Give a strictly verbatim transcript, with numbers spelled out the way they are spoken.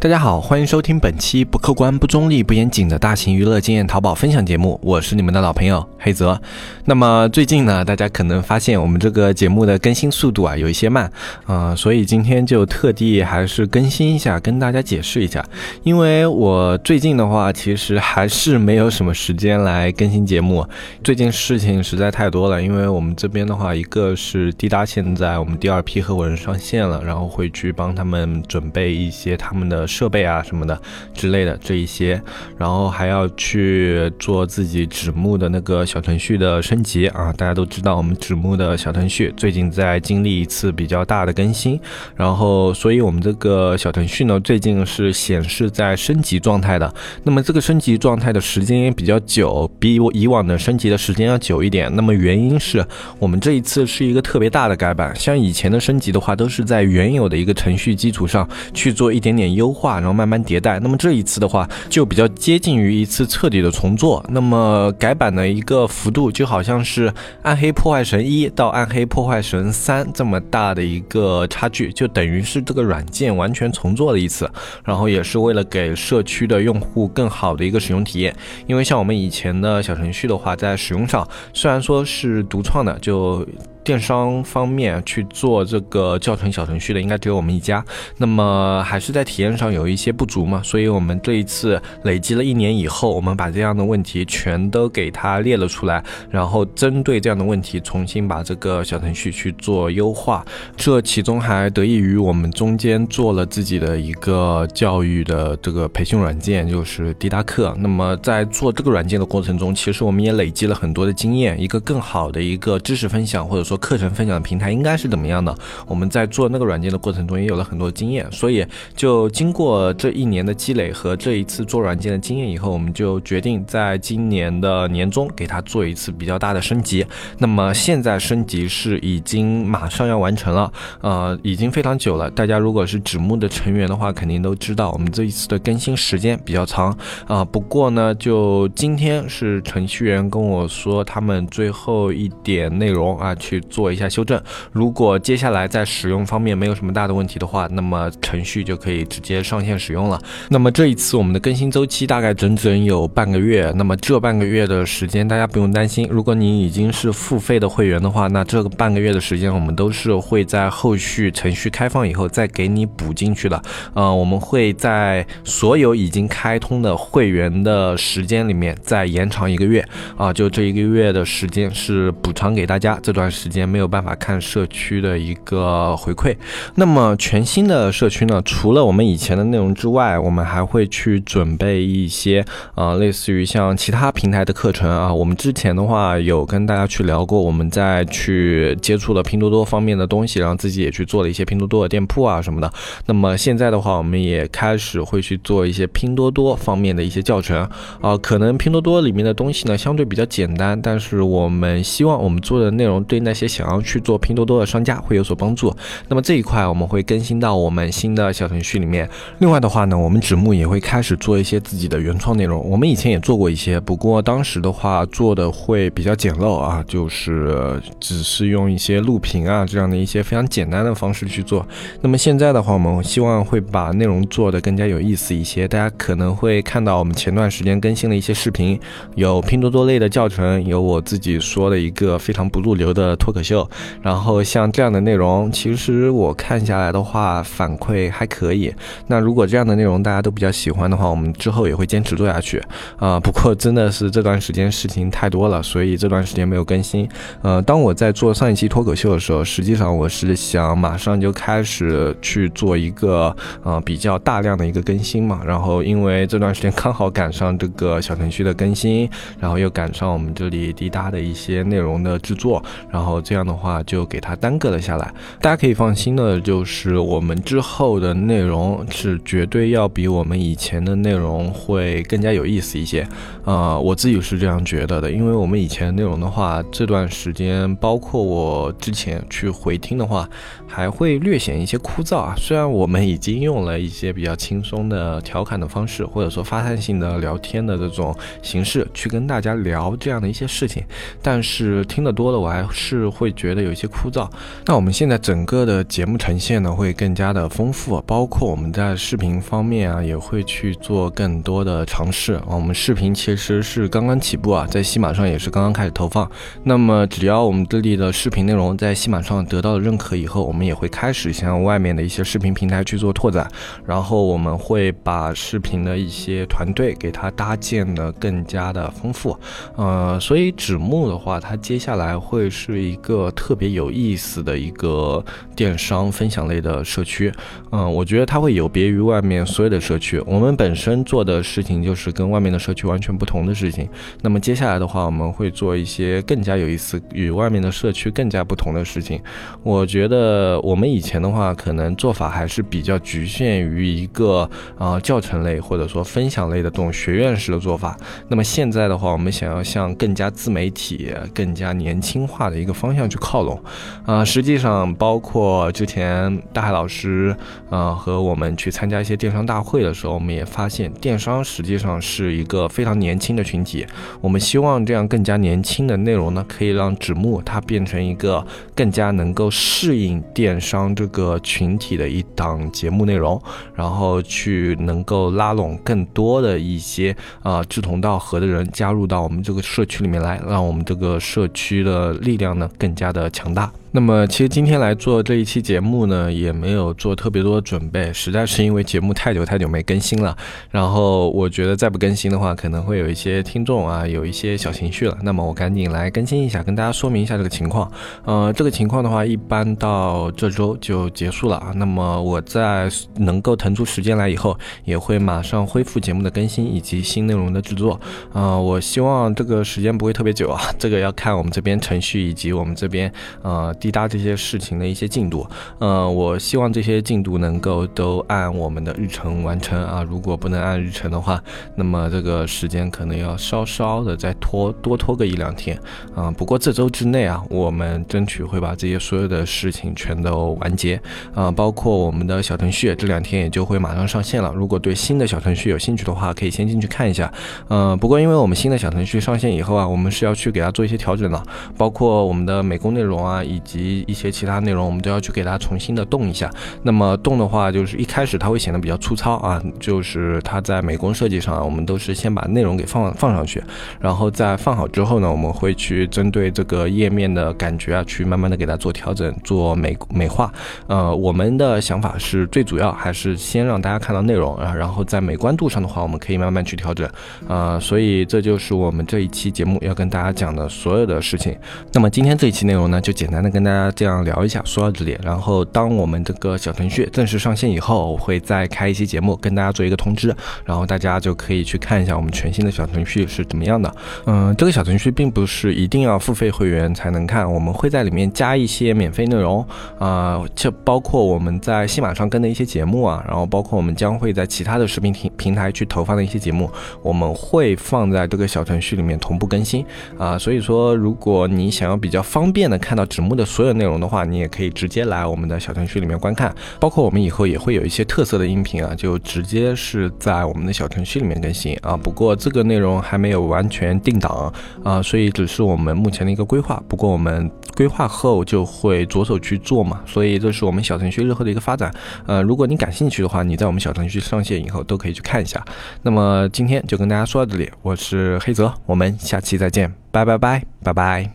大家好，欢迎收听本期不客观、不中立、不严谨的大型娱乐经验淘宝分享节目，我是你们的老朋友黑泽。那么最近呢，大家可能发现我们这个节目的更新速度啊有一些慢，呃，所以今天就特地还是更新一下，跟大家解释一下。因为我最近的话，其实还是没有什么时间来更新节目，最近事情实在太多了。因为我们这边的话，一个是滴答现在我们第二批合伙人上线了，然后会去帮他们准备一些他们的设备啊什么的之类的这一些，然后还要去做自己纸木的那个小程序的升级啊。大家都知道我们纸木的小程序最近在经历一次比较大的更新，然后所以我们这个小程序呢最近是显示在升级状态的。那么这个升级状态的时间也比较久，比以往的升级的时间要久一点。那么原因是我们这一次是一个特别大的改版，像以前的升级的话都是在原有的一个程序基础上去做一点点优化，然后慢慢迭代。那么这一次的话就比较接近于一次彻底的重做。那么改版的一个幅度就好像是暗黑破坏神一到暗黑破坏神三这么大的一个差距，就等于是这个软件完全重做了一次，然后也是为了给社区的用户更好的一个使用体验。因为像我们以前的小程序的话，在使用上虽然说是独创的，就电商方面去做这个教程小程序的应该只有我们一家，那么还是在体验上有一些不足嘛，所以我们这一次累积了一年以后，我们把这样的问题全都给它列了出来，然后针对这样的问题重新把这个小程序去做优化。这其中还得益于我们中间做了自己的一个教育的这个培训软件，就是滴答课。那么在做这个软件的过程中，其实我们也累积了很多的经验，一个更好的一个知识分享或者说课程分享的平台应该是怎么样的，我们在做那个软件的过程中也有了很多经验。所以就经过这一年的积累和这一次做软件的经验以后，我们就决定在今年的年中给它做一次比较大的升级。那么现在升级是已经马上要完成了，呃，已经非常久了。大家如果是纸木的成员的话肯定都知道我们这一次的更新时间比较长啊、呃。不过呢就今天是程序员跟我说他们最后一点内容啊去做一下修正，如果接下来在使用方面没有什么大的问题的话，那么程序就可以直接上线使用了。那么这一次我们的更新周期大概整整有半个月，那么这半个月的时间大家不用担心，如果你已经是付费的会员的话，那这个半个月的时间我们都是会在后续程序开放以后再给你补进去的。呃，我们会在所有已经开通的会员的时间里面再延长一个月啊、呃，就这一个月的时间是补偿给大家这段时间没有办法看社区的一个回馈。那么全新的社区呢，除了我们以前的内容之外，我们还会去准备一些呃，类似于像其他平台的课程啊。我们之前的话有跟大家去聊过，我们在去接触了拼多多方面的东西，然后自己也去做了一些拼多多的店铺啊什么的。那么现在的话，我们也开始会去做一些拼多多方面的一些教程啊、呃。可能拼多多里面的东西呢相对比较简单，但是我们希望我们做的内容对那些想要去做拼多多的商家会有所帮助。那么这一块我们会更新到我们新的小程序里面。另外的话呢，我们纸木也会开始做一些自己的原创内容，我们以前也做过一些，不过当时的话做的会比较简陋啊，就是只是用一些录屏啊这样的一些非常简单的方式去做。那么现在的话，我们希望会把内容做得更加有意思一些，大家可能会看到我们前段时间更新了一些视频，有拼多多类的教程，有我自己说的一个非常不入流的脱口秀，然后像这样的内容其实我看下来的话反馈还可以。那如果这样的内容大家都比较喜欢的话，我们之后也会坚持做下去啊、呃。不过真的是这段时间事情太多了，所以这段时间没有更新。呃，当我在做上一期脱口秀的时候，实际上我是想马上就开始去做一个呃比较大量的一个更新嘛，然后因为这段时间刚好赶上这个小程序的更新，然后又赶上我们这里滴答的一些内容的制作，然后然后这样的话就给它耽搁了下来。大家可以放心的就是我们之后的内容是绝对要比我们以前的内容会更加有意思一些，呃，我自己是这样觉得的。因为我们以前的内容的话，这段时间包括我之前去回听的话还会略显一些枯燥啊。虽然我们已经用了一些比较轻松的调侃的方式，或者说发散性的聊天的这种形式去跟大家聊这样的一些事情，但是听得多了我还是是会觉得有一些枯燥。那我们现在整个的节目呈现呢会更加的丰富，包括我们在在视频方面啊，也会去做更多的尝试啊。我们视频其实是刚刚起步啊，在西马上也是刚刚开始投放。那么只要我们这里的视频内容在西马上得到了认可以后，我们也会开始向外面的一些视频平台去做拓展。然后我们会把视频的一些团队给它搭建的更加的丰富。呃，所以纸木的话，它接下来会是一个特别有意思的一个电商分享类的社区。嗯，我觉得它会有别于外面所有的社区，我们本身做的事情就是跟外面的社区完全不同的事情。那么接下来的话，我们会做一些更加有意思与外面的社区更加不同的事情。我觉得我们以前的话可能做法还是比较局限于一个、呃、教程类或者说分享类的这种学院式的做法。那么现在的话，我们想要向更加自媒体更加年轻化的一个方向去靠拢、呃、实际上包括之前大海老师呃，和我们去参加一些电商大会的时候，我们也发现电商实际上是一个非常年轻的群体。我们希望这样更加年轻的内容呢，可以让纸木它变成一个更加能够适应电商这个群体的一档节目内容，然后去能够拉拢更多的一些呃志同道合的人加入到我们这个社区里面来，让我们这个社区的力量呢更加的强大。那么其实今天来做这一期节目呢，也没有做特别多的准备，实在是因为节目太久太久没更新了，然后我觉得再不更新的话，可能会有一些听众啊有一些小情绪了。那么我赶紧来更新一下，跟大家说明一下这个情况。呃，这个情况的话，一般到这周就结束了啊。那么我在能够腾出时间来以后，也会马上恢复节目的更新以及新内容的制作。呃，我希望这个时间不会特别久啊，这个要看我们这边程序以及我们这边呃。滴答这些事情的一些进度，呃，我希望这些进度能够都按我们的日程完成啊。如果不能按日程的话，那么这个时间可能要稍稍的再拖多拖个一两天啊、呃。不过这周之内啊，我们争取会把这些所有的事情全都完结啊、呃，包括我们的小程序，这两天也就会马上上线了。如果对新的小程序有兴趣的话，可以先进去看一下。呃，不过因为我们新的小程序上线以后啊，我们是要去给它做一些调整的，包括我们的美工内容啊，以及以及一些其他内容，我们都要去给它重新的动一下。那么动的话，就是一开始它会显得比较粗糙啊，就是它在美工设计上、啊、我们都是先把内容给放放上去，然后在放好之后呢，我们会去针对这个页面的感觉啊，去慢慢的给它做调整，做美美化。呃，我们的想法是最主要还是先让大家看到内容啊，然后在美观度上的话，我们可以慢慢去调整。呃，所以这就是我们这一期节目要跟大家讲的所有的事情。那么今天这一期内容呢，就简单的跟大家这样聊一下，说到这里。然后当我们这个小程序正式上线以后，我会再开一期节目跟大家做一个通知，然后大家就可以去看一下我们全新的小程序是怎么样的。嗯，这个小程序并不是一定要付费会员才能看，我们会在里面加一些免费内容啊，就包括我们在西马上跟的一些节目啊，然后包括我们将会在其他的视频平台去投放的一些节目，我们会放在这个小程序里面同步更新啊。所以说，如果你想要比较方便的看到纸木的所有内容的话，你也可以直接来我们的小程序里面观看，包括我们以后也会有一些特色的音频啊，就直接是在我们的小程序里面更新啊。不过这个内容还没有完全定档啊，所以只是我们目前的一个规划，不过我们规划后就会着手去做嘛，所以这是我们小程序日后的一个发展。呃，如果你感兴趣的话，你在我们小程序上线以后都可以去看一下。那么今天就跟大家说到这里，我是黑泽，我们下期再见，拜拜拜拜拜。